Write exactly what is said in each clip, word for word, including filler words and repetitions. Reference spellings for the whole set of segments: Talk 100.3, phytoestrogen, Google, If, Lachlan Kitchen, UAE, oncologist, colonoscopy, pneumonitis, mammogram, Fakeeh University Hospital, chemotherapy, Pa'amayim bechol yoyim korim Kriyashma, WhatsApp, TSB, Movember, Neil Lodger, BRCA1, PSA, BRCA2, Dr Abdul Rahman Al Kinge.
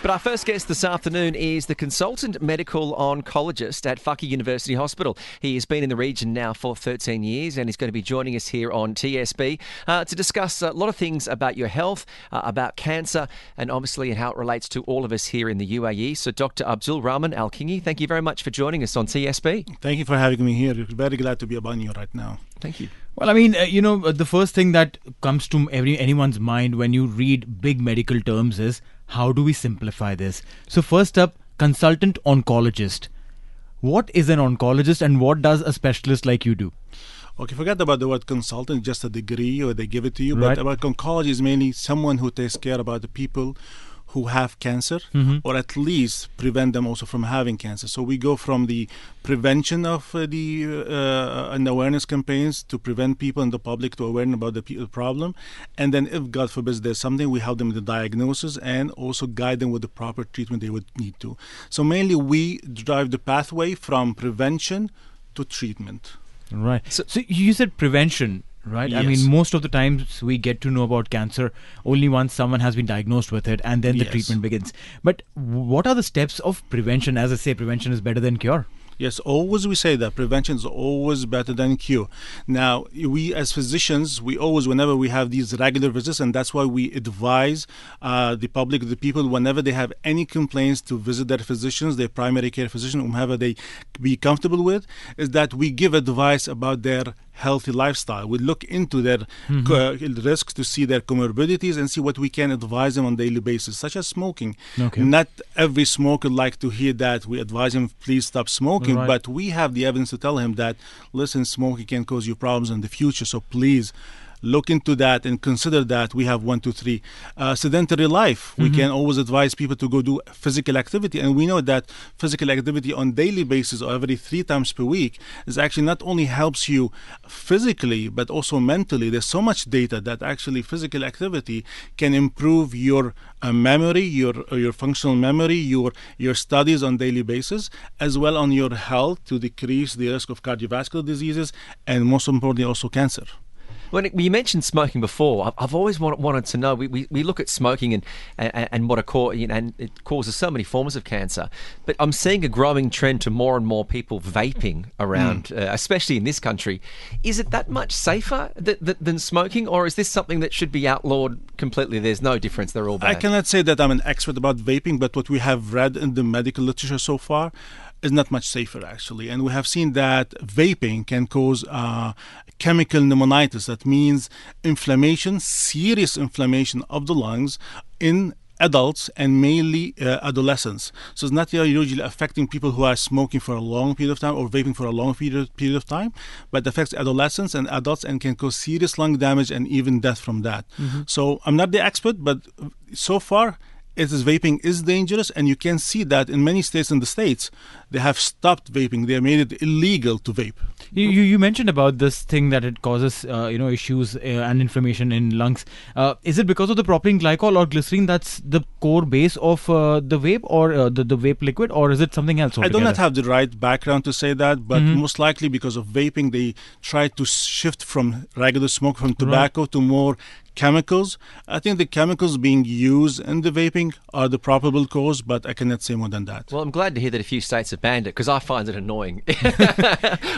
But our first guest this afternoon is the consultant medical oncologist at Fakeeh University Hospital. He has been in the region now for thirteen years and he's going to be joining us here on T S B uh, to discuss a lot of things about your health, uh, about cancer, and obviously how it relates to all of us here in the U A E. So Doctor Abdul Rahman Al Kinge, thank you very much for joining us on T S B. Thank you for having me here. Very glad to be upon you right now. Thank you. Well, I mean, uh, you know, the first thing that comes to every anyone's mind when you read big medical terms is, how do we simplify this? So first up, consultant oncologist. What is an oncologist and what does a specialist like you do? Okay, forget about the word consultant, just a degree or they give it to you. Right. But about oncology is mainly someone who takes care about the people who have cancer, mm-hmm. or at least prevent them also from having cancer. So we go from the prevention of uh, the uh, and awareness campaigns to prevent people in the public to awareness about the pe- problem, and then if God forbids there's something, we help them with the diagnosis and also guide them with the proper treatment they would need to. So mainly we drive the pathway from prevention to treatment. Right. So, so you said prevention. Right. Yes. I mean, most of the times we get to know about cancer only once someone has been diagnosed with it, and then yes. the treatment begins. But what are the steps of prevention? As I say, prevention is better than cure. Yes, always we say that prevention is always better than cure. Now, we as physicians, we always, whenever we have these regular visits, and that's why we advise uh, the public, the people, whenever they have any complaints to visit their physicians, their primary care physician, whomever they be comfortable with, is that we give advice about their healthy lifestyle. We look into their mm-hmm. co- risks to see their comorbidities and see what we can advise them on a daily basis, such as smoking. Okay. Not every smoker likes to hear that. We advise him, please stop smoking, right. but we have the evidence to tell him that, listen, smoking can cause you problems in the future, so please look into that and consider that. We have one, two, three. Uh, sedentary life. Mm-hmm. We can always advise people to go do physical activity. And we know that physical activity on daily basis or every three times per week is actually not only helps you physically, but also mentally. There's so much data that actually physical activity can improve your uh, memory, your your functional memory, your, your studies on daily basis, as well on your health to decrease the risk of cardiovascular diseases and most importantly also cancer. When you mentioned smoking before, I've always wanted to know. We, we, we look at smoking and and, and what a co- and it causes so many forms of cancer. But I'm seeing a growing trend to more and more people vaping around, mm. uh, especially in this country. Is it that much safer th- th- than smoking, or is this something that should be outlawed completely? There's no difference; they're all bad. I cannot say that I'm an expert about vaping, but what we have read in the medical literature so far is not much safer actually, and we have seen that vaping can cause uh, chemical pneumonitis. That means inflammation, serious inflammation of the lungs in adults and mainly uh, adolescents. So it's not usually affecting people who are smoking for a long period of time or vaping for a long period, period of time, but affects adolescents and adults and can cause serious lung damage and even death from that. Mm-hmm. So I'm not the expert, but so far it is vaping is dangerous, and you can see that in many states in the States, they have stopped vaping. They have made it illegal to vape. You you, you mentioned about this thing that it causes uh, you know issues uh, and inflammation in lungs. Uh, is it because of the propylene glycol or glycerine that's the core base of uh, the vape or uh, the, the vape liquid, or is it something else altogether? I do not have the right background to say that, but mm-hmm. most likely because of vaping, they try to shift from regular smoke, from tobacco right. to more chemicals. I think the chemicals being used in the vaping are the probable cause, but I cannot say more than that. Well, I'm glad to hear that a few states have banned it, because I find it annoying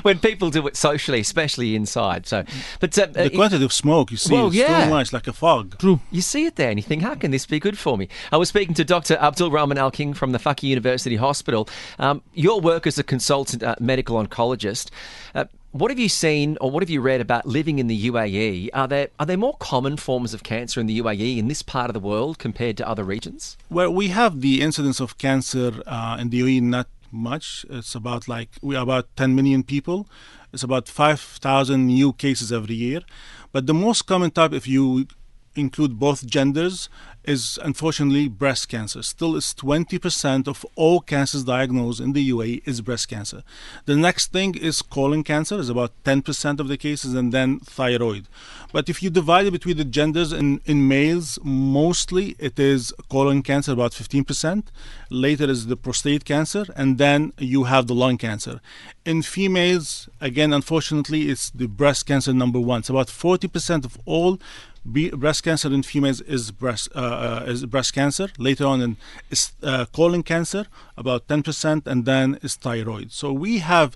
when people do it socially, especially inside. So, but uh, the quantity it, of smoke you see well, is yeah. so much, like a fog. True. You see it there and you think, how can this be good for me? I was speaking to Dr Abdul Rahman Al Kinge from the Fakeeh University Hospital. Um, your work as a consultant uh, medical oncologist, uh, what have you seen or what have you read about living in the U A E? Are there are there more common forms of cancer in the U A E in this part of the world compared to other regions? Well, we have the incidence of cancer uh, in the U A E not much. It's about like we are about ten million people. It's about five thousand new cases every year. But the most common type, if you include both genders, is unfortunately breast cancer. Still, it's twenty percent of all cancers diagnosed in the U A E is breast cancer. The next thing is colon cancer, is about ten percent of the cases, and then thyroid. But if you divide it between the genders, in, in males, mostly it is colon cancer, about fifteen percent. Later is the prostate cancer, and then you have the lung cancer. In females, again, unfortunately, it's the breast cancer number one. It's about forty percent of all Be- breast cancer in females is breast uh, is breast cancer. Later on in is uh, colon cancer, about ten percent, and then is thyroid. So we have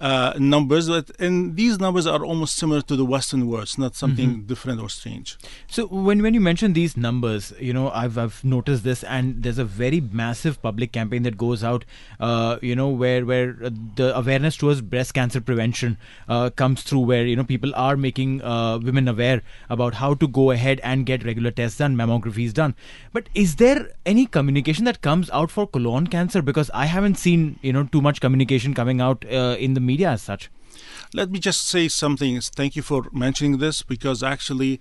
uh, numbers, that, and these numbers are almost similar to the Western world. It's not something mm-hmm. different or strange. So when when you mention these numbers, you know, I've I've noticed this, and there's a very massive public campaign that goes out, uh, you know, where where the awareness towards breast cancer prevention uh, comes through, where you know people are making uh, women aware about how to go ahead and get regular tests done, mammographies done. But is there any communication that comes out for colon cancer? Because I haven't seen, you know, too much communication coming out uh, in the media as such. Let me just say something. Thank you for mentioning this, because actually,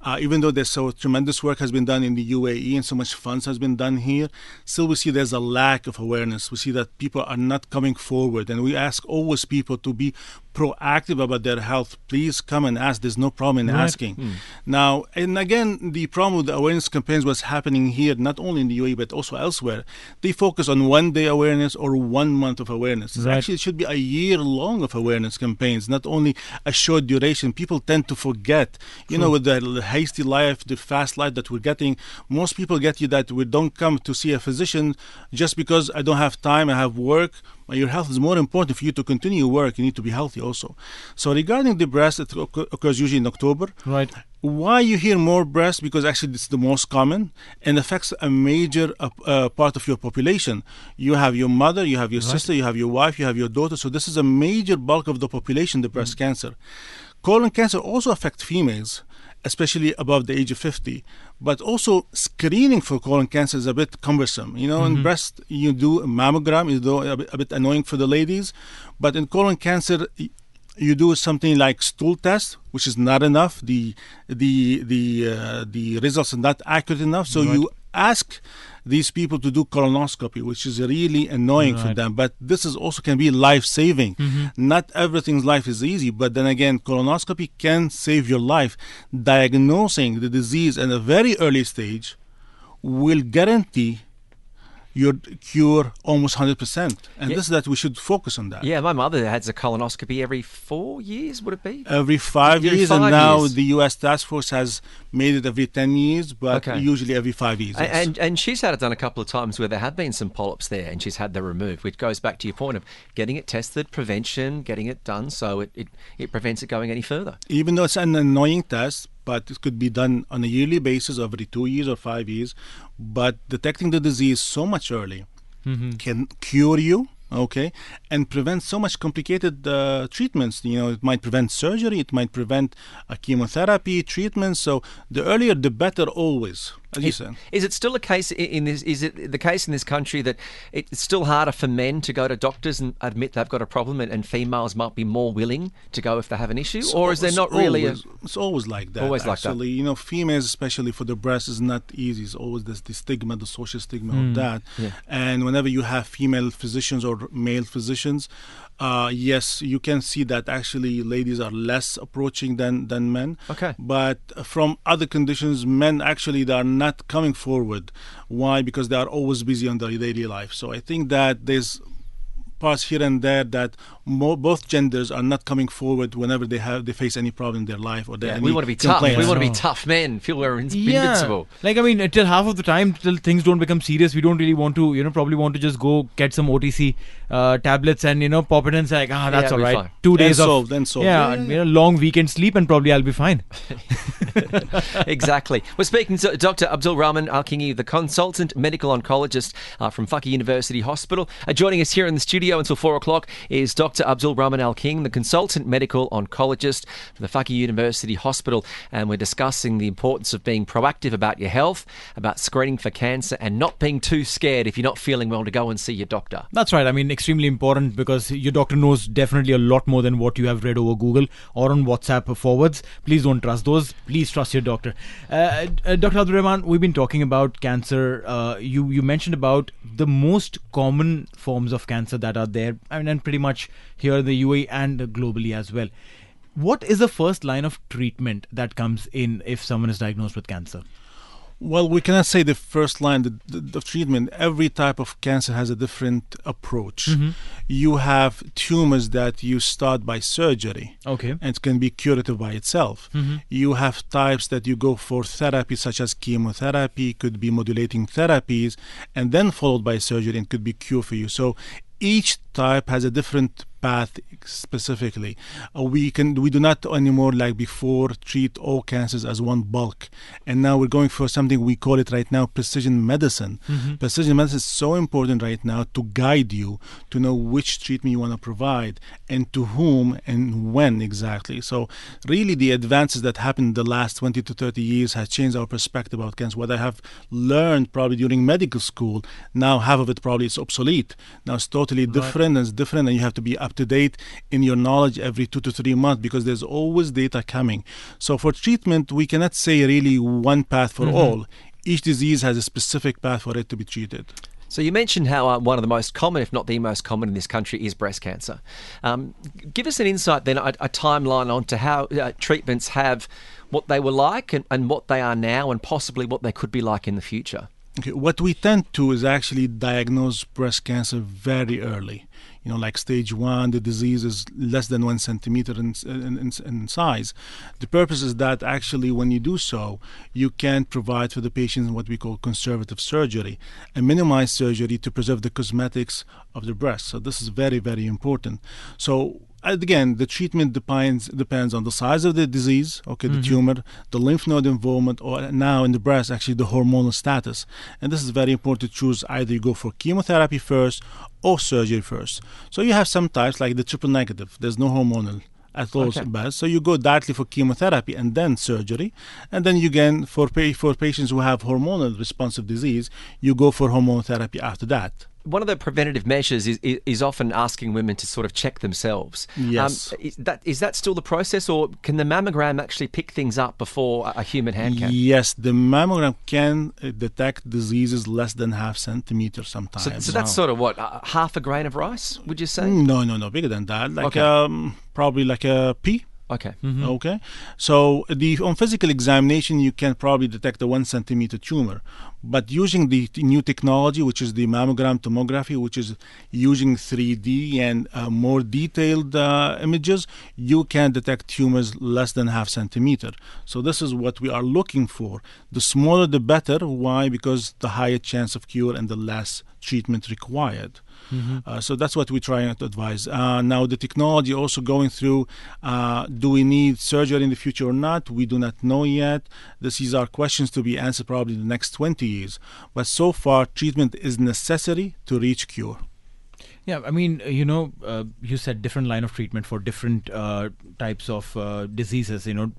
uh, even though there's so tremendous work has been done in the U A E and so much funds has been done here, still we see there's a lack of awareness. We see that people are not coming forward, and we ask always people to be proactive about their health. Please come and ask. There's no problem in right. asking. Mm. Now, and again, the problem with the awareness campaigns was happening here, not only in the U A E, but also elsewhere. They focus on one day awareness or one month of awareness. Right. Actually, it should be a year long of awareness campaigns, not only a short duration. People tend to forget. You True. know, with the hasty life, the fast life that we're getting, most people get you that we don't come to see a physician just because I don't have time, I have work. Your health is more important for you to continue your work. You need to be healthy also. So regarding the breast, it occurs usually in October. Right. Why you hear more breast? Because actually it's the most common and affects a major uh, uh, part of your population. You have your mother, you have your right. sister, you have your wife, you have your daughter. So this is a major bulk of the population, the breast mm-hmm. cancer. Colon cancer also affects females, especially above the age of fifty. But also screening for colon cancer is a bit cumbersome. You know, mm-hmm. in breast, you do a mammogram, you do a bit, a bit annoying for the ladies. But in colon cancer, you do something like stool test, which is not enough. The the the uh, the results are not accurate enough. So right. you ask these people to do colonoscopy, which is really annoying right. for them. But this is also can be life-saving. Mm-hmm. Not everything's life is easy, but then again, colonoscopy can save your life. Diagnosing the disease at a very early stage will guarantee your cure almost one hundred percent. And yeah. this is that we should focus on that. Yeah, my mother has a colonoscopy every four years, would it be? Every five every years. Five and now years. The U S task force has made it every ten years, but okay. usually every five years. And, and and she's had it done a couple of times where there have been some polyps there, and she's had them removed, which goes back to your point of getting it tested, prevention, getting it done, so it, it, it prevents it going any further. Even though it's an annoying test, but it could be done on a yearly basis, every two years or five years. But detecting the disease so much early mm-hmm. can cure you, okay, and prevent so much complicated uh, treatments. You know, it might prevent surgery, it might prevent a chemotherapy treatment. So the earlier, the better always. as you said. Is it still a case in this? Is it the case in this country that it's still harder for men to go to doctors and admit they've got a problem, and, and females might be more willing to go if they have an issue, so, or is there not really? Always, a, it's always like that. Always actually. like that. You know, females especially for the breast is not easy. It's always there's the stigma, the social stigma mm. of that. Yeah. And whenever you have female physicians or male physicians, uh, yes, you can see that actually ladies are less approaching than than men. Okay. But from other conditions, men actually they are not coming forward. Why? Because they are always busy on their daily life. So I think that there's parts here and there that more, both genders are not coming forward whenever they have they face any problem in their life or yeah, any we want to be tough. We want to be tough men. Feel we're in- yeah. invincible. Like I mean, till half of the time, till things don't become serious, we don't really want to. You know, probably want to just go get some O T C uh, tablets and you know pop it and say, like, ah, that's yeah, all right. Fine. Two days off, then solved. Yeah, yeah. You know, long weekend sleep and probably I'll be fine. Exactly. We're speaking to Doctor Abdul Rahman Al Kinge, the consultant medical oncologist uh, from Fakeeh University Hospital, uh, joining us here in the studio. Until four o'clock is Doctor Abdul Rahman Al Kinge, the consultant medical oncologist from the Fakeeh University Hospital, and we're discussing the importance of being proactive about your health, about screening for cancer, and not being too scared if you're not feeling well to go and see your doctor. That's right. I mean, extremely important because your doctor knows definitely a lot more than what you have read over Google or on WhatsApp forwards. Please don't trust those. Please trust your doctor. Uh, uh, Doctor Abdul Rahman, we've been talking about cancer. Uh, you, you mentioned about the most common forms of cancer that are there, I mean, and pretty much here in the U A E and globally as well. What is the first line of treatment that comes in if someone is diagnosed with cancer? Well, we cannot say the first line the, the, the treatment. Every type of cancer has a different approach. Mm-hmm. You have tumors that you start by surgery. Okay. And it can be curative by itself. Mm-hmm. You have types that you go for therapy such as chemotherapy, could be modulating therapies, and then followed by surgery and could be cure for you. So each type has a different path specifically. Uh, we can we do not anymore like before treat all cancers as one bulk, and now we're going for something we call it right now precision medicine. Mm-hmm. Precision medicine is so important right now to guide you to know which treatment you want to provide and to whom and when exactly. So really, the advances that happened in the last twenty to thirty years has changed our perspective about cancer. What I have learned probably during medical school, now half of it probably is obsolete. Now it's totally Right. different and it's different, and you have to be up to date in your knowledge every two to three months because there's always data coming. So for treatment, we cannot say really one path for mm-hmm. all. Each disease has a specific path for it to be treated. So you mentioned how uh, one of the most common, if not the most common in this country, is breast cancer. Um, give us an insight then, a, a timeline on to how uh, treatments have, what they were like and, and what they are now and possibly what they could be like in the future. Okay, what we tend to is actually diagnose breast cancer very early. You know, like stage one, the disease is less than one centimeter in, in, in size. The purpose is that actually when you do so, you can provide for the patient what we call conservative surgery and minimize surgery to preserve the cosmetics of the breast. So this is very, very important. So again, the treatment depends depends on the size of the disease, okay, the mm-hmm. tumor, the lymph node involvement, or now in the breast, actually the hormonal status. And this is very important to choose. Either you go for chemotherapy first or surgery first. So you have some types like the triple negative. There's no hormonal at all, okay. best. So you go directly for chemotherapy and then surgery. And then you again, for, pay, for patients who have hormonal responsive disease, you go for hormonal therapy after that. One of the preventative measures is, is, is often asking women to sort of check themselves. Yes. Um, is, that, is that still the process, or can the mammogram actually pick things up before a, a human hand can? Yes, the mammogram can detect diseases less than half centimeter sometimes. So, so that's wow. sort of what, uh, half a grain of rice, would you say? No, no, no, bigger than that. Like okay. um, probably like a pea. Okay. Mm-hmm. Okay. So the on physical examination, you can probably detect a one centimeter tumor, but using the t- new technology, which is the mammogram tomography, which is using three D and uh, more detailed uh, images, you can detect tumors less than half centimeter. So this is what we are looking for. The smaller, the better. Why? Because the higher chance of cure and the less treatment required. Mm-hmm. Uh, so that's what we're trying to advise. Uh, now, the technology also going through, uh, do we need surgery in the future or not? We do not know yet. These are questions to be answered probably in the next twenty years. But so far, treatment is necessary to reach cure. Yeah, I mean, you know, uh, you said different line of treatment for different uh, types of uh, diseases, you know,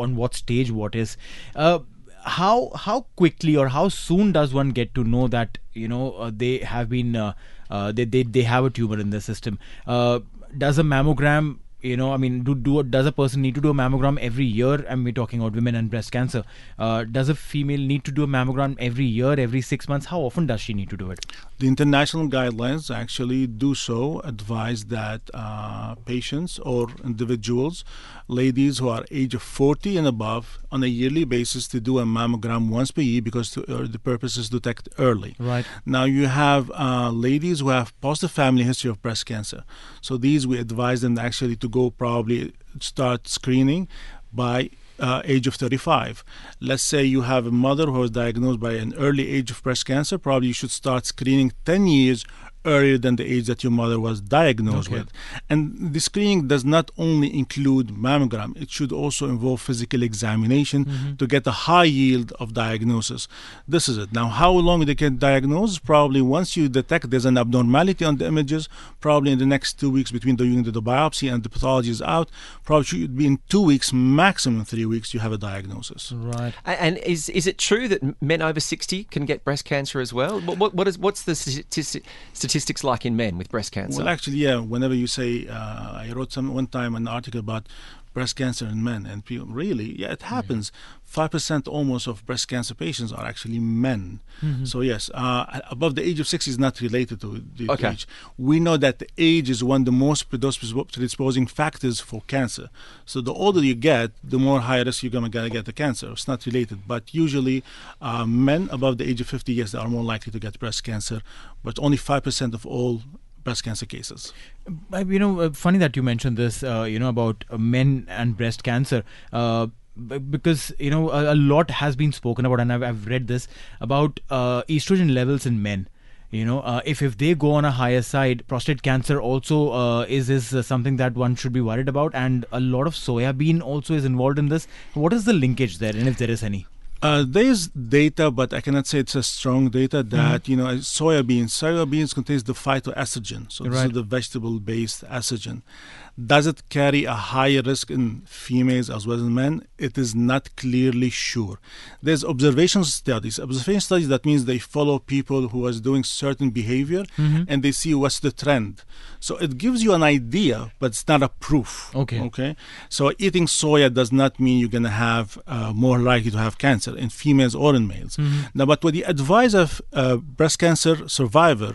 on what stage what is. Uh, how how quickly or how soon does one get to know that, you know, uh, they have been uh, uh, they, they they have a tumor in their system? Uh, does a mammogram, you know, I mean, do do does a person need to do a mammogram every year? I mean, we're talking about women and breast cancer. Uh, does a female need to do a mammogram every year, every six months? How often does she need to do it? The international guidelines actually do so advise that uh, patients or individuals, ladies who are age of forty and above, on a yearly basis to do a mammogram once per year, because to, uh, the purpose is to detect early. Right. Now you have uh, ladies who have positive family history of breast cancer. So these we advise them actually to go probably start screening by uh, age of thirty-five. Let's say you have a mother who was diagnosed by an early age of breast cancer, probably you should start screening ten years earlier than the age that your mother was diagnosed okay. with. And the screening does not only include mammogram, it should also involve physical examination mm-hmm. to get a high yield of diagnosis. This is it. Now, how long they can diagnose? Probably once you detect there's an abnormality on the images, probably in the next two weeks between the unit of the biopsy and the pathology is out, probably should be in two weeks, maximum three weeks, you have a diagnosis. Right. And is is it true that men over sixty can get breast cancer as well? What, what, what is, what's the statistic? Statistics like in men with breast cancer? Well, actually, yeah. Whenever you say, uh, I wrote some one time an article about breast cancer in men, and people, really, yeah, it happens. Five percent almost of breast cancer patients are actually men. Mm-hmm. So yes, uh, above the age of sixty is not related to the okay. age. We know that the age is one of the most predisposing factors for cancer. So the older you get, the more high risk you're going to get the cancer. It's not related, but usually uh, men above the age of fifty, yes, they are more likely to get breast cancer, but only five percent of all breast cancer cases. You know, funny that you mentioned this, uh, you know, about men and breast cancer, uh, because, you know, a, a lot has been spoken about, and I've, I've read this, about uh, estrogen levels in men. You know, uh, if, if they go on a higher side, prostate cancer also uh, is, is uh, something that one should be worried about, and a lot of soya bean also is involved in this. What is the linkage there, and if there is any? Uh, there is data, but I cannot say it's a strong data that, mm-hmm. you know, soya beans, soya beans contains the phytoestrogen. So right. this is the vegetable-based estrogen. Does it carry a higher risk in females as well as men? It is not clearly sure. There's observational studies. Observational studies, that means they follow people who are doing certain behavior mm-hmm. and they see what's the trend. So it gives you an idea, but it's not a proof. Okay. Okay. So eating soya does not mean you're going to have uh, more likely to have cancer in females or in males. Mm-hmm. Now, but what the advice of uh, breast cancer survivor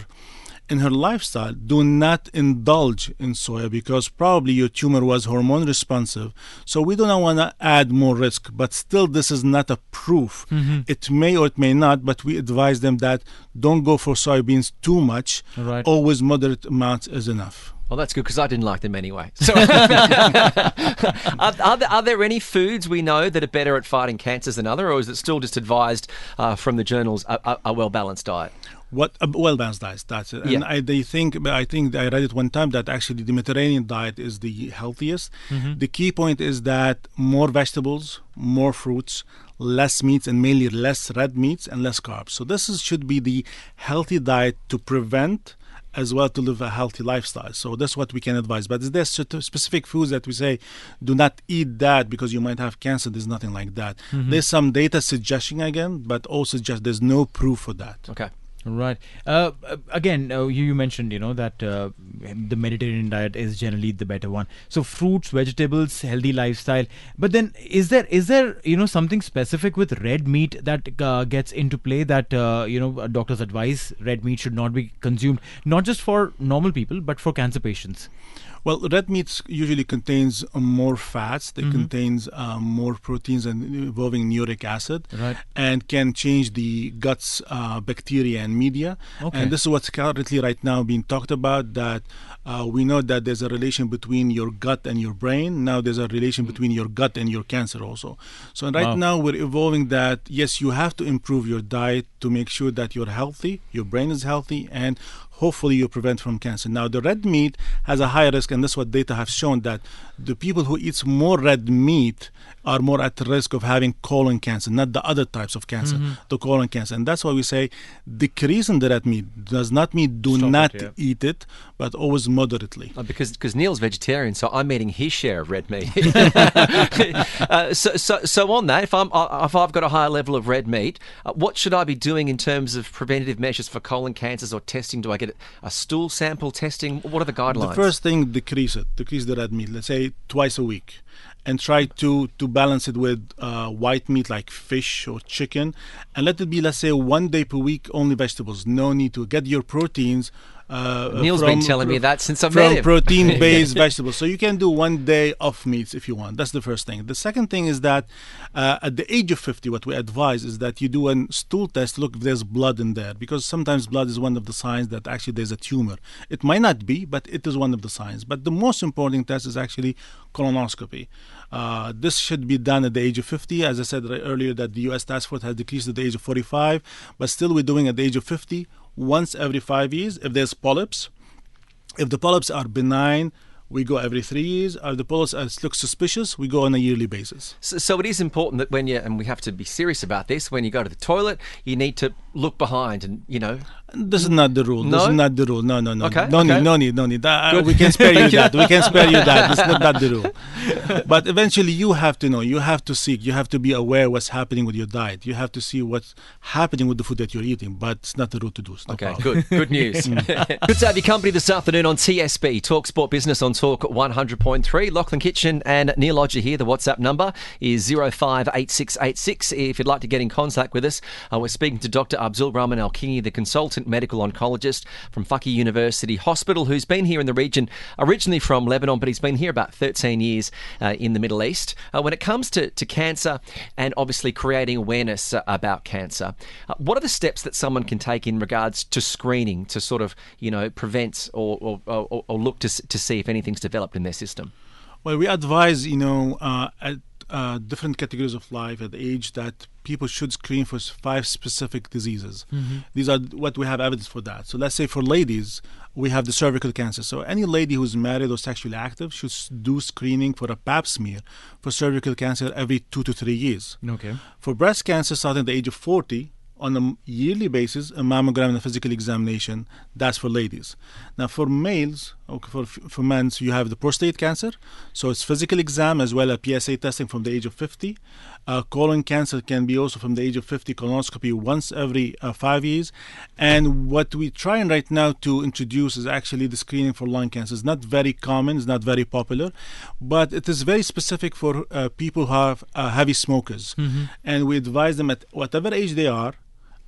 in her lifestyle, do not indulge in soya, because probably your tumor was hormone responsive. So we do not want to add more risk, but still this is not a proof. Mm-hmm. It may or it may not, but we advise them that don't go for soybeans too much. Right. Always moderate amounts is enough. Well, that's good, because I didn't like them anyway. So are, are, there, are there any foods we know that are better at fighting cancers than others, or is it still just advised uh, from the journals a, a, a well-balanced diet? What a well-balanced diet, that's it. And yeah. I, they think, I think I read it one time that actually the Mediterranean diet is the healthiest. Mm-hmm. The key point is that more vegetables, more fruits, less meats, and mainly less red meats and less carbs. So this is, should be the healthy diet to prevent as well to live a healthy lifestyle. So that's what we can advise. But is there specific foods that we say, do not eat that because you might have cancer? There's nothing like that. Mm-hmm. There's some data suggesting again, but also just there's no proof for that. Okay. Right. Uh, again, uh, you, you mentioned, you know, that uh, the Mediterranean diet is generally the better one. So fruits, vegetables, healthy lifestyle. But then is there is there, you know, something specific with red meat that uh, gets into play that, uh, you know, doctors advise red meat should not be consumed, not just for normal people, but for cancer patients? Well, red meat usually contains more fats. It mm-hmm. contains um, more proteins and involving uric acid, right. and can change the gut's uh, bacteria and media. Okay. And this is what's currently right now being talked about, that uh, we know that there's a relation between your gut and your brain. Now there's a relation between your gut and your cancer also. So right wow. now we're evolving that, yes, you have to improve your diet to make sure that you're healthy, your brain is healthy, and hopefully you prevent from cancer. Now, the red meat has a high risk, and that's what data have shown, that the people who eat more red meat are more at risk of having colon cancer, not the other types of cancer, mm-hmm. the colon cancer. And that's why we say decreasing the red meat does not mean do Stop not it, yeah. eat it, but always moderately. Oh, because because Neil's vegetarian, so I'm eating his share of red meat. uh, so, so so on that, if I'm if I've got a higher level of red meat, uh, what should I be doing in terms of preventative measures for colon cancers or testing? Do I get a stool sample testing? What are the guidelines? The first thing, decrease it, decrease the red meat. Let's say twice a week. And try to, to balance it with uh, white meat like fish or chicken. And let it be, let's say, one day per week, only vegetables. No need to get your proteins. Uh, Neil's from, been telling pro- me that since I've met him. From protein-based vegetables. So you can do one day off meats if you want. That's the first thing. The second thing is that uh, at the age of fifty, what we advise is that you do a stool test. Look if there's blood in there, because sometimes blood is one of the signs that actually there's a tumor. It might not be, but it is one of the signs. But the most important test is actually colonoscopy. Uh, this should be done at the age of fifty. As I said earlier, that the U S task force has decreased to the age of forty-five, but still we're doing at the age of fifty, once every five years. If there's polyps, if the polyps are benign, we go every three years. If the polyps look suspicious, we go on a yearly basis. So, so it is important that when you, and we have to be serious about this, when you go to the toilet, you need to look behind and, you know. This is not the rule. No? This is not the rule. No, no, no. Okay. No, okay. Need, no need, no need. Uh, we can spare you that. We can spare you that. This is not, not the rule. But eventually you have to know. You have to seek. You have to be aware what's happening with your diet. You have to see what's happening with the food that you're eating. But it's not the rule to do. It's no okay, problem. Good. Good news. Good to have your company this afternoon on T S B, Talk Sport Business on Talk one hundred point three. Lachlan Kitchen and Neil Lodger here. The WhatsApp number is zero five eight six eight six. If you'd like to get in contact with us, uh, we're speaking to Dr Abdul Rahman Al Kinge, the consultant medical oncologist from Fakeeh University Hospital, who's been here in the region, originally from Lebanon, but he's been here about thirteen years uh, in the Middle East. Uh, when it comes to, to cancer and obviously creating awareness uh, about cancer, uh, what are the steps that someone can take in regards to screening to sort of, you know, prevent or, or, or, or look to, to see if anything developed in their system? Well, we advise, you know, uh, at uh, different categories of life, at age, that people should screen for five specific diseases. Mm-hmm. These are what we have evidence for that. So let's say for ladies, we have the cervical cancer. So any lady who's married or sexually active should do screening for a pap smear for cervical cancer every two to three years. Okay. For breast cancer, starting at the age of forty, on a yearly basis, a mammogram and a physical examination. That's for ladies. Now, for males, okay, for for men, so you have the prostate cancer. So it's physical exam as well as P S A testing from the age of fifty. Uh, colon cancer can be also from the age of fifty, colonoscopy once every uh, five years. And what we're trying right now to introduce is actually the screening for lung cancer. It's not very common. It's not very popular. But it is very specific for uh, people who are uh, heavy smokers. Mm-hmm. And we advise them at whatever age they are,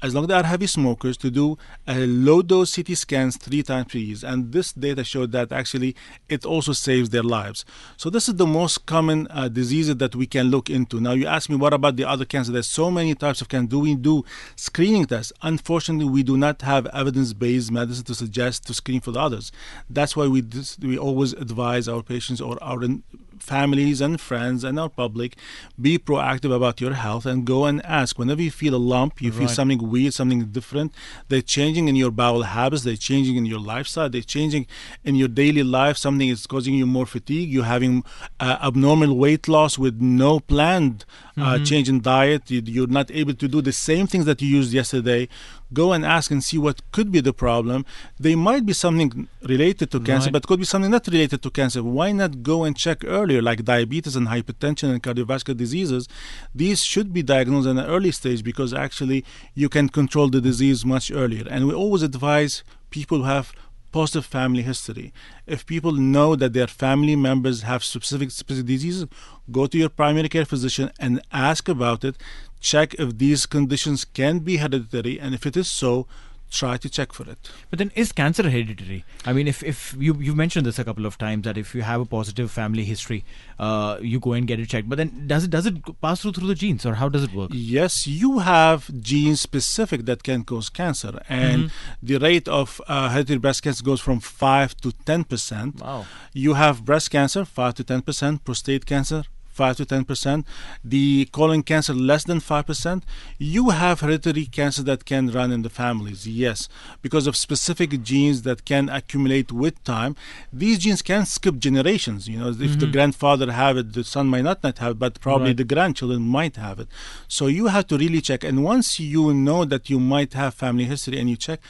as long as they are heavy smokers, to do a low-dose C T scans three times per year. And this data showed that actually it also saves their lives. So this is the most common uh, diseases that we can look into. Now, you ask me, what about the other cancer? There's so many types of cancer. Do we do screening tests? Unfortunately, we do not have evidence-based medicine to suggest to screen for the others. That's why we dis- we always advise our patients or our in- families and friends and our public, be proactive about your health and go and ask. Whenever you feel a lump, you right. feel something weird, something different, they're changing in your bowel habits, they're changing in your lifestyle, they're changing in your daily life, something is causing you more fatigue, you're having uh, abnormal weight loss with no planned uh, mm-hmm. change in diet, you're not able to do the same things that you used yesterday, go and ask and see what could be the problem. They might be something related to cancer, right. but could be something not related to cancer. Why not go and check earlier, like diabetes and hypertension and cardiovascular diseases? These should be diagnosed in an early stage because actually you can control the disease much earlier. And we always advise people who have positive family history. If people know that their family members have specific, specific diseases, go to your primary care physician and ask about it. Check if these conditions can be hereditary, and if it is so, try to check for it. But then, is cancer hereditary? I mean, if, if you, you've mentioned this a couple of times, that if you have a positive family history, uh, you go and get it checked. But then, does it does it pass through through the genes, or how does it work? Yes, you have genes specific that can cause cancer, and mm-hmm. the rate of uh, hereditary breast cancer goes from five to ten percent. Wow! You have breast cancer, five to ten percent, prostate cancer, five to ten percent, the colon cancer less than five percent. You have hereditary cancer that can run in the families, yes, because of specific genes that can accumulate with time. These genes can skip generations. You know, if mm-hmm. the grandfather have it, the son might not, not have it, but probably right. the grandchildren might have it. So you have to really check. And once you know that you might have family history and you check,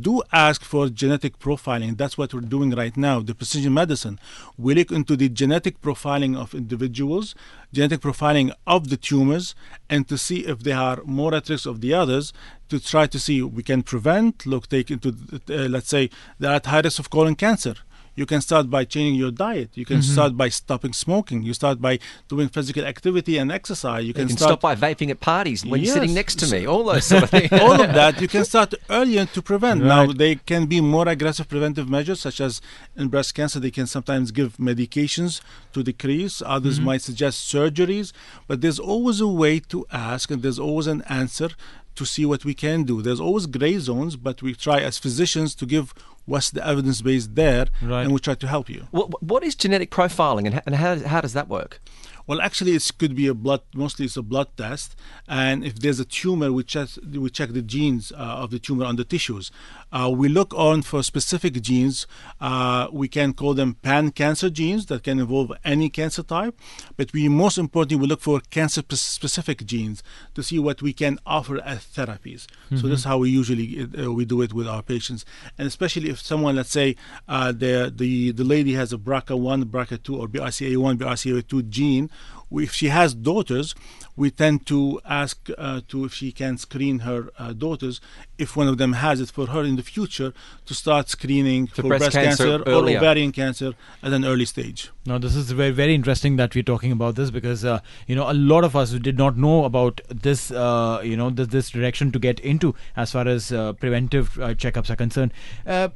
do ask for genetic profiling. That's what we're doing right now. The precision medicine, we look into the genetic profiling of individuals, genetic profiling of the tumors, and to see if they are more at risk of the others, to try to see we can prevent, look, take into, uh, let's say, they're at high risk of colon cancer. You can start by changing your diet. You can mm-hmm. start by stopping smoking. You start by doing physical activity and exercise. You can, you can start... stop by vaping at parties when yes. you're sitting next to me. All those sort of things. All of that. You can start earlier to prevent. Right. Now, they can be more aggressive preventive measures, such as in breast cancer, they can sometimes give medications to decrease. Others mm-hmm. might suggest surgeries. But there's always a way to ask, and there's always an answer to see what we can do. There's always gray zones, but we try as physicians to give what's the evidence base there, right. and we try to help you. What, what is genetic profiling, and, and how, how does that work? Well, actually, it could be a blood. Mostly, it's a blood test, and if there's a tumor, we check we check the genes uh, of the tumor on the tissues. Uh, we look on for specific genes. Uh, we can call them pan-cancer genes that can involve any cancer type, but we most importantly we look for cancer-specific genes to see what we can offer as therapies. Mm-hmm. So this is how we usually uh, we do it with our patients, and especially if someone, let's say, uh, the the the lady has a B R C A one, B R C A two, or B R C A one, B R C A two gene. If she has daughters, we tend to ask uh, to if she can screen her uh, daughters, if one of them has it, for her in the future to start screening for, for breast, breast cancer, cancer or ovarian cancer at an early stage. Now, this is very, very interesting that we're talking about this because, uh, you know, a lot of us did not know about this, uh, you know, this, this direction to get into as far as uh, preventive uh, checkups are concerned. Uh,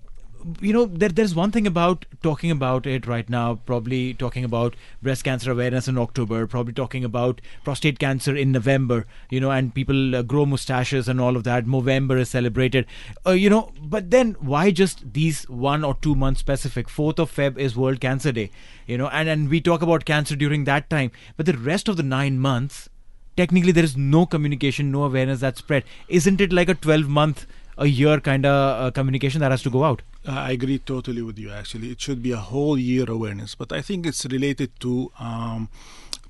You know, there, there's one thing about talking about it right now, probably talking about breast cancer awareness in October, probably talking about prostate cancer in November, you know, and people uh, grow mustaches and all of that. Movember is celebrated, uh, you know, but then why just these one or two months specific? fourth of February is World Cancer Day, you know, and, and we talk about cancer during that time. But the rest of the nine months, technically there is no communication, no awareness that's spread. Isn't it like a twelve-month, a year kind of uh, communication that has to go out? I agree totally with you, actually. It should be a whole year awareness. But I think it's related to um,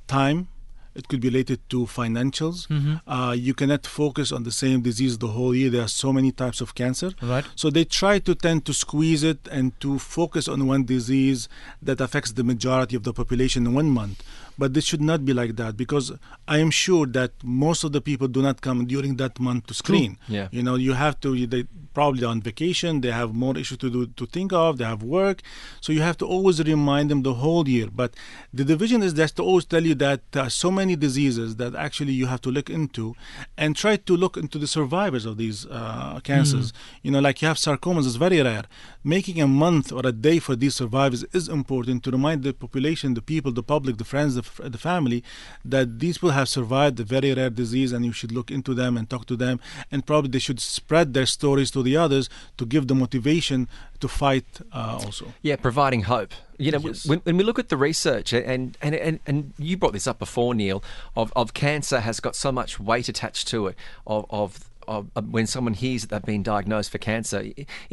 time. It could be related to financials. Mm-hmm. Uh, you cannot focus on the same disease the whole year. There are so many types of cancer. Right. So they try to tend to squeeze it and to focus on one disease that affects the majority of the population in one month. But this should not be like that, because I am sure that most of the people do not come during that month to screen. Yeah. You know, you have to, they probably are on vacation, they have more issues to do, to think of, they have work. So you have to always remind them the whole year. But the division is just to always tell you that there are so many diseases that actually you have to look into and try to look into the survivors of these uh, cancers. Mm. You know, like you have sarcomas, it's very rare. Making a month or a day for these survivors is important to remind the population, the people, the public, the friends, the the family, that these people have survived a very rare disease, and you should look into them and talk to them, and probably they should spread their stories to the others to give the motivation to fight uh, also. Yeah, providing hope. You know, yes. when, when we look at the research, and, and, and, and you brought this up before, Neil, of, of cancer has got so much weight attached to it, of, of Of, uh, when someone hears that they've been diagnosed for cancer.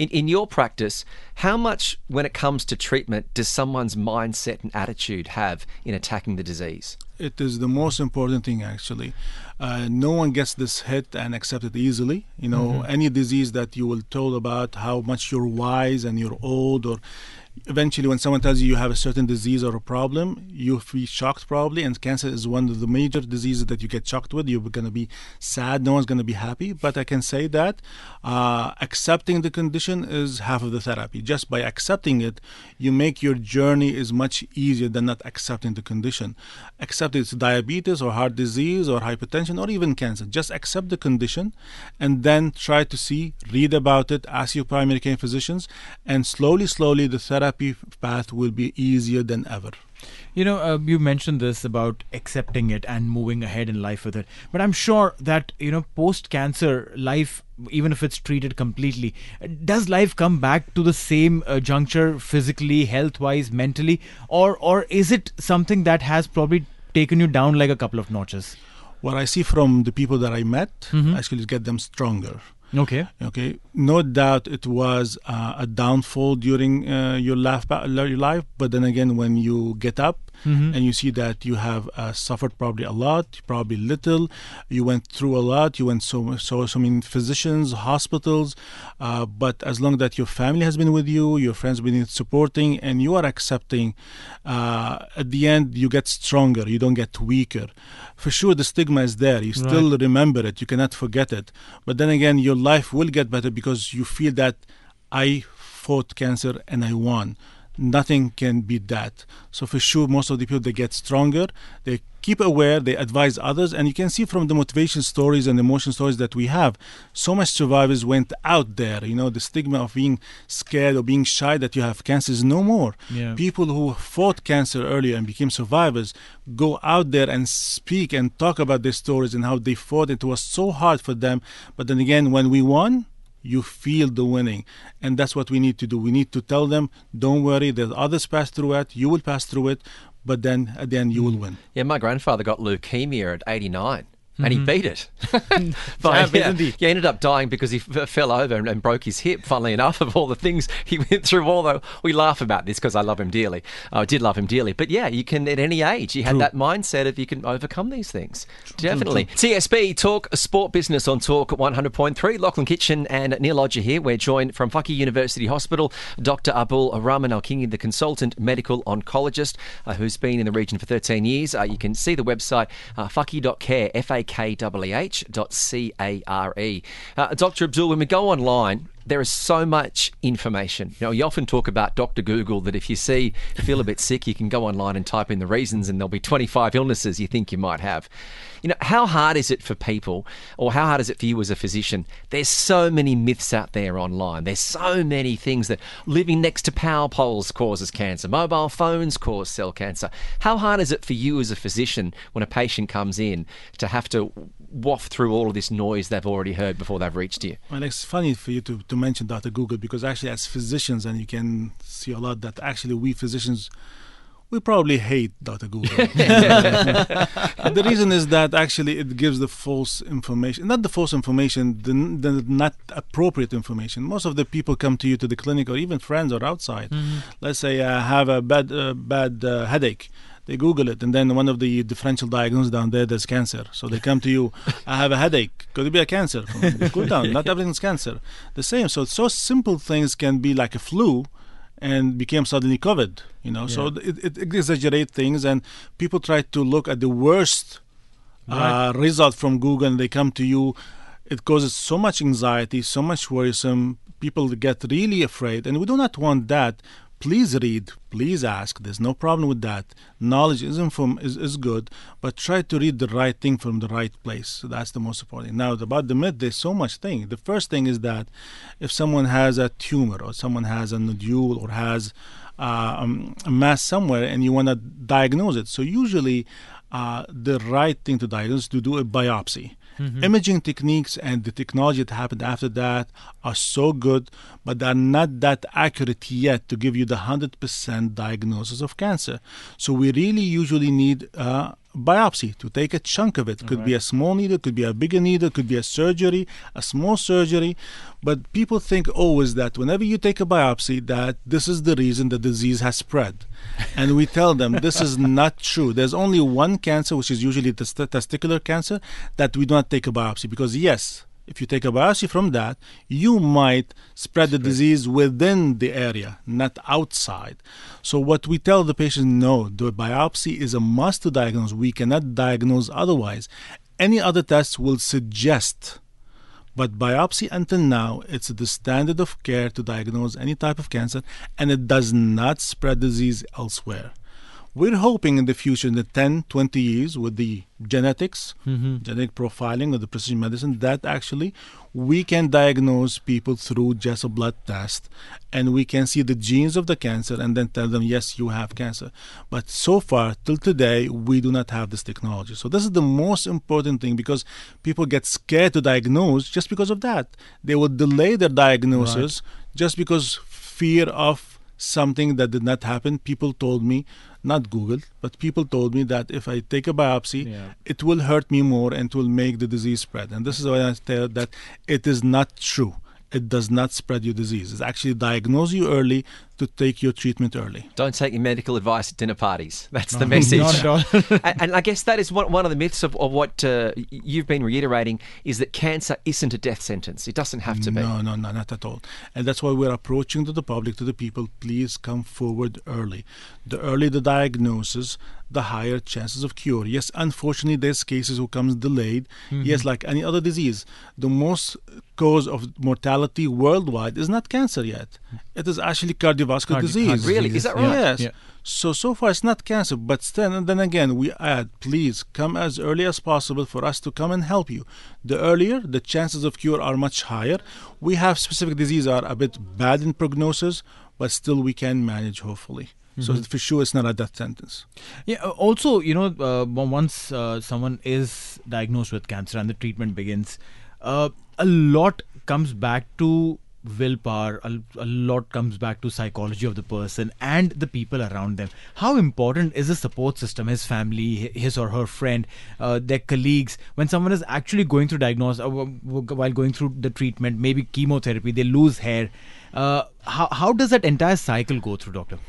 In, in your practice, how much, when it comes to treatment, does someone's mindset and attitude have in attacking the disease? It is the most important thing, actually. Uh, no one gets this hit and accepted easily. You know, mm-hmm. any disease that you will told about how much you're wise and you're old, or eventually when someone tells you you have a certain disease or a problem, you'll be shocked probably, and cancer is one of the major diseases that you get shocked with. You're going to be sad, no one's going to be happy. But I can say that uh, accepting the condition is half of the therapy. Just by accepting it, you make your journey is much easier than not accepting the condition. Accept it's diabetes or heart disease or hypertension or even cancer. Just accept the condition and then try to see, read about it, ask your primary care physicians, and slowly, slowly the therapy path will be easier than ever. You know, uh, you mentioned this about accepting it and moving ahead in life with it. But I'm sure that, you know, post-cancer life, even if it's treated completely, does life come back to the same uh, juncture physically, health-wise, mentally? Or, or is it something that has probably taken you down like a couple of notches? What I see from the people that I met, mm-hmm. actually get them stronger. Okay. Okay. No doubt it was uh, a downfall during uh, your life, your life, but then again, when you get up mm-hmm. and you see that you have uh, suffered probably a lot, probably little, you went through a lot, you went so so so many physicians, hospitals, uh, but as long that your family has been with you, your friends have been supporting, and you are accepting, uh, at the end you get stronger. You don't get weaker. For sure, the stigma is there. You still right. remember it. You cannot forget it. But then again, your life will get better because you feel that I fought cancer and I won. Nothing can beat that. So for sure, most of the people, they get stronger, they keep aware, they advise others, and you can see from the motivation stories and emotion stories that we have, so much survivors went out there. You know, the stigma of being scared or being shy that you have cancer is no more. Yeah. People who fought cancer earlier and became survivors go out there and speak and talk about their stories and how they fought. It was so hard for them. But then again, when we won, you feel the winning, and that's what we need to do. We need to tell them, don't worry, there's others pass through it, you will pass through it, but then at the end you will win. Yeah, my grandfather got leukemia at eighty-nine. And he beat it. But, yeah, he? he ended up dying because he f- fell over and, and broke his hip, funnily enough, of all the things he went through. Although we laugh about this because I love him dearly. I did love him dearly. But yeah, you can, at any age, you had True. That mindset of you can overcome these things. True. Definitely. True. T S B, Talk Sport Business on Talk one hundred point three. Lachlan Kitchen and Neil Lodger here. We're joined from Fakeeh University Hospital, Dr Abdul Rahman Al Kinge, the consultant medical oncologist uh, who's been in the region for thirteen years. Uh, you can see the website, uh, fakeeh dot care, F A K E H K W H dot C A R E. Uh, Doctor Abdul, when we go online, there is so much information. You know, you often talk about Doctor Google, that if you see, feel a bit sick, you can go online and type in the reasons and there'll be twenty-five illnesses you think you might have. You know, how hard is it for people, or how hard is it for you as a physician? There's so many myths out there online. There's so many things that living next to power poles causes cancer, mobile phones cause cell cancer. How hard is it for you as a physician when a patient comes in to have to waft through all of this noise they've already heard before they've reached you? Well, it's funny for you to, to mention Doctor Google, because actually as physicians, and you can see a lot that actually we physicians, we probably hate Doctor Google. The reason is that actually it gives the false information, not the false information, the, the not appropriate information. Most of the people come to you to the clinic, or even friends or outside. Mm-hmm. Let's say I uh, have a bad, uh, bad uh, headache. They Google it, and then one of the differential diagnoses down there, there's cancer. So they come to you, I have a headache. Could it be a cancer? Cool down. Not everything's cancer. The same. So so simple things can be like a flu and became suddenly COVID. You know, yeah. So it, it, it exaggerates things, and people try to look at the worst right. uh, result from Google, and they come to you. It causes so much anxiety, so much worrisome. People get really afraid, and we do not want that. Please read, please ask. There's no problem with that. Knowledge is, inform- is is good, but try to read the right thing from the right place. So that's the most important. Now, about the myth, there's so much thing. The first thing is that if someone has a tumor or someone has a nodule or has uh, um, a mass somewhere and you want to diagnose it, so usually uh, the right thing to diagnose is to do a biopsy. Mm-hmm. Imaging techniques and the technology that happened after that are so good, but they're not that accurate yet to give you the one hundred percent diagnosis of cancer. So we really usually need a biopsy to take a chunk of it. It could right. be a small needle, could be a bigger needle, could be a surgery, a small surgery. But people think always that whenever you take a biopsy, that this is the reason the disease has spread. And we tell them this is not true. There's only one cancer, which is usually test- testicular cancer, that we do not take a biopsy, because yes, if you take a biopsy from that, you might spread the disease within the area, not outside. So what we tell the patient, no, the biopsy is a must to diagnose. We cannot diagnose otherwise. Any other tests will suggest, but biopsy until now, it's the standard of care to diagnose any type of cancer, and it does not spread disease elsewhere. We're hoping in the future, in the ten, twenty years, with the genetics, mm-hmm. genetic profiling of the precision medicine, that actually we can diagnose people through just a blood test, and we can see the genes of the cancer and then tell them, yes, you have cancer. But so far, till today, we do not have this technology. So this is the most important thing, because people get scared to diagnose just because of that. They will delay their diagnosis right. just because fear of something that did not happen. People told me not Google, but people told me that if I take a biopsy, yeah. it will hurt me more and it will make the disease spread. And this is why I tell that it is not true. It does not spread your disease. It's actually diagnose you early to take your treatment early. Don't take your medical advice at dinner parties. That's no, the message. Not at all. and, and I guess that is one, one of the myths of, of what uh, you've been reiterating is that cancer isn't a death sentence. It doesn't have to be. No, no, no, not at all. And that's why we're approaching to the public, to the people, please come forward early. The earlier the diagnosis, the higher chances of cure. Yes, unfortunately, there's cases who comes delayed. Mm-hmm. Yes, like any other disease. The most cause of mortality worldwide is not cancer yet. It is actually cardiovascular Cardi- disease. Really? Is that right? Yeah. Yes. Yeah. So, so far it's not cancer, but then, and then again, we add, please come as early as possible for us to come and help you. The earlier, the chances of cure are much higher. We have specific diseases are a bit bad in prognosis, but still we can manage, hopefully. So mm-hmm. for sure, it's not a death sentence. Yeah. Also, you know, uh, once uh, someone is diagnosed with cancer and the treatment begins, uh, a lot comes back to willpower. A, a lot comes back to psychology of the person and the people around them. How important is the support system? His family, his or her friend, uh, their colleagues. When someone is actually going through diagnosis, uh, while going through the treatment, maybe chemotherapy, they lose hair. Uh, how how does that entire cycle go through, doctor?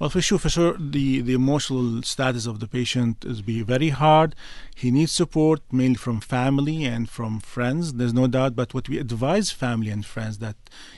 Well, for sure, for sure, the, the emotional status of the patient is be very hard. He needs support, mainly from family and from friends. There's no doubt. But what we advise family and friends that,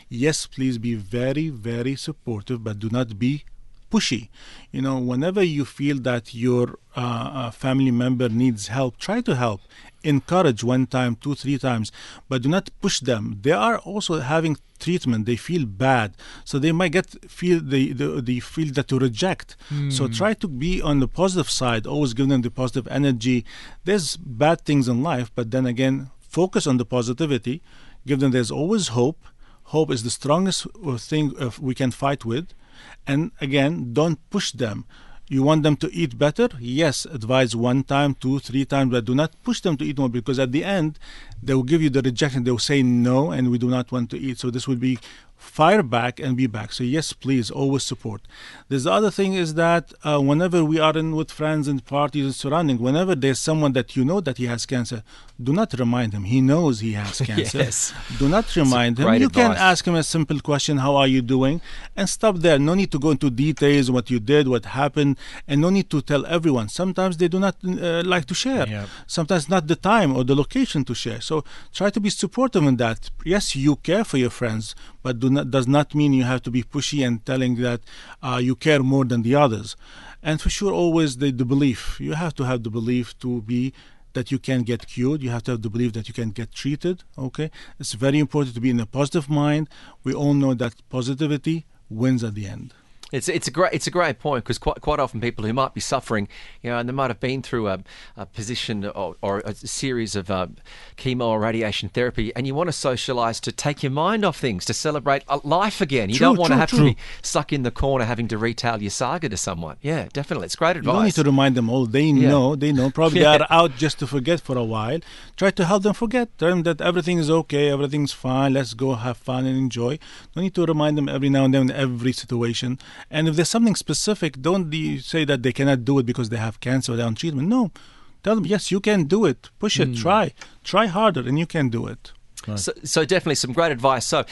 yes, please be very, very supportive, but do not be pushy. You know, whenever you feel that your uh, family member needs help, try to help. Encourage one time, two, three times, but do not push them. They are also having treatment. They feel bad, so they might get feel they they, they feel that to reject. Mm. So try to be on the positive side. Always give them the positive energy. There's bad things in life, but then again, focus on the positivity. Give them. There's always hope. Hope is the strongest thing we can fight with. And again, don't push them. You want them to eat better? Yes, advise one time, two, three times, but do not push them to eat more because at the end, they will give you the rejection. They will say no, and we do not want to eat. So this would be fire back and be back. So yes, please, always support. There's the other thing is that uh, whenever we are in with friends and parties and surrounding, whenever there's someone that you know that he has cancer, do not remind him. He knows he has cancer. Yes. Do not remind him. You advice. Can ask him a simple question, how are you doing? And stop there. No need to go into details, what you did, what happened, and no need to tell everyone. Sometimes they do not uh, like to share. Yeah. Sometimes not the time or the location to share. So try to be supportive in that. Yes, you care for your friends, but do not, does not mean you have to be pushy and telling that uh, you care more than the others. And for sure, always the, the belief. You have to have the belief to be that you can get cured. You have to have the belief that you can get treated. Okay, it's very important to be in a positive mind. We all know that positivity wins at the end. It's it's a great it's a great point because quite quite often people who might be suffering, you know, and they might have been through a, a position or, or a series of uh, chemo or radiation therapy, and you want to socialise to take your mind off things, to celebrate life again. You true, don't want true, to have true. to be stuck in the corner having to retell your saga to someone. Yeah, definitely, it's great advice. You don't need to remind them all. They yeah. know, they know. Probably yeah. they are out just to forget for a while. Try to help them forget. Tell them that everything is okay, everything's fine. Let's go have fun and enjoy. Don't need to remind them every now and then in every situation. And if there's something specific, don't de- say that they cannot do it because they have cancer or they're on treatment. No. Tell them, yes, you can do it. Push it. Mm. Try. Try harder and you can do it. Right. So, so definitely some great advice. So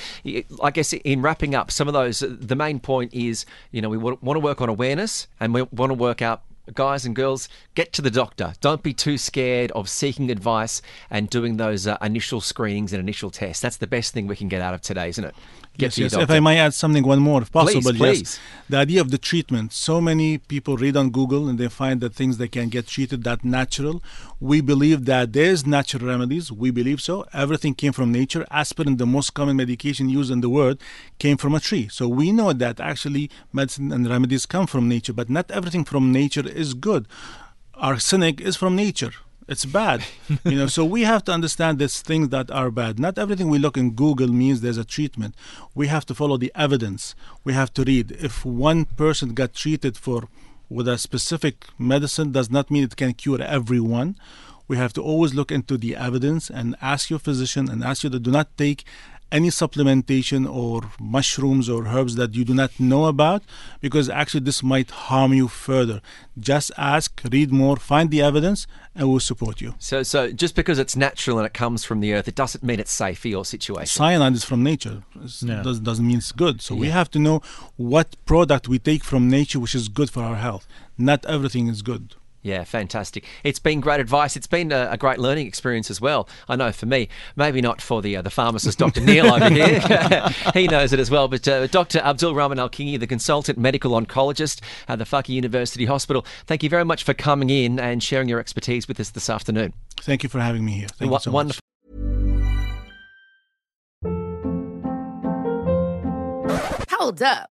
I guess in wrapping up some of those, the main point is, you know, we want to work on awareness and we want to work out, guys and girls, get to the doctor. Don't be too scared of seeking advice and doing those uh, initial screenings and initial tests. That's the best thing we can get out of today, isn't it? Get yes, to your yes. doctor. If I may add something, one more, if possible. Please, please. Yes. The idea of the treatment. So many people read on Google and they find that things they can get treated that natural. We believe that there's natural remedies. We believe so. Everything came from nature. Aspirin, the most common medication used in the world, came from a tree. So we know that actually medicine and remedies come from nature, but not everything from nature is good. Arsenic is from nature. It's bad, you know. So we have to understand these things that are bad. Not everything we look in Google means there's a treatment. We have to follow the evidence. We have to read. If one person got treated for with a specific medicine, does not mean it can cure everyone. We have to always look into the evidence and ask your physician and ask you to do not take any supplementation or mushrooms or herbs that you do not know about, because actually this might harm you further. Just ask, read more, find the evidence, and we'll support you. So so just because it's natural and it comes from the earth, it doesn't mean it's safe for your situation. Cyanide is from nature. No. It doesn't, doesn't mean it's good. So yeah. we have to know what product we take from nature which is good for our health. Not everything is good. Yeah, fantastic. It's been great advice. It's been a, a great learning experience as well. I know for me, maybe not for the uh, the pharmacist, Doctor Neil over here. He knows it as well. But uh, Doctor Abdul Rahman Al Kinge, the consultant medical oncologist at the Fakeeh University Hospital, thank you very much for coming in and sharing your expertise with us this afternoon. Thank you for having me here. Thank w- you so wonderful. much. Hold up.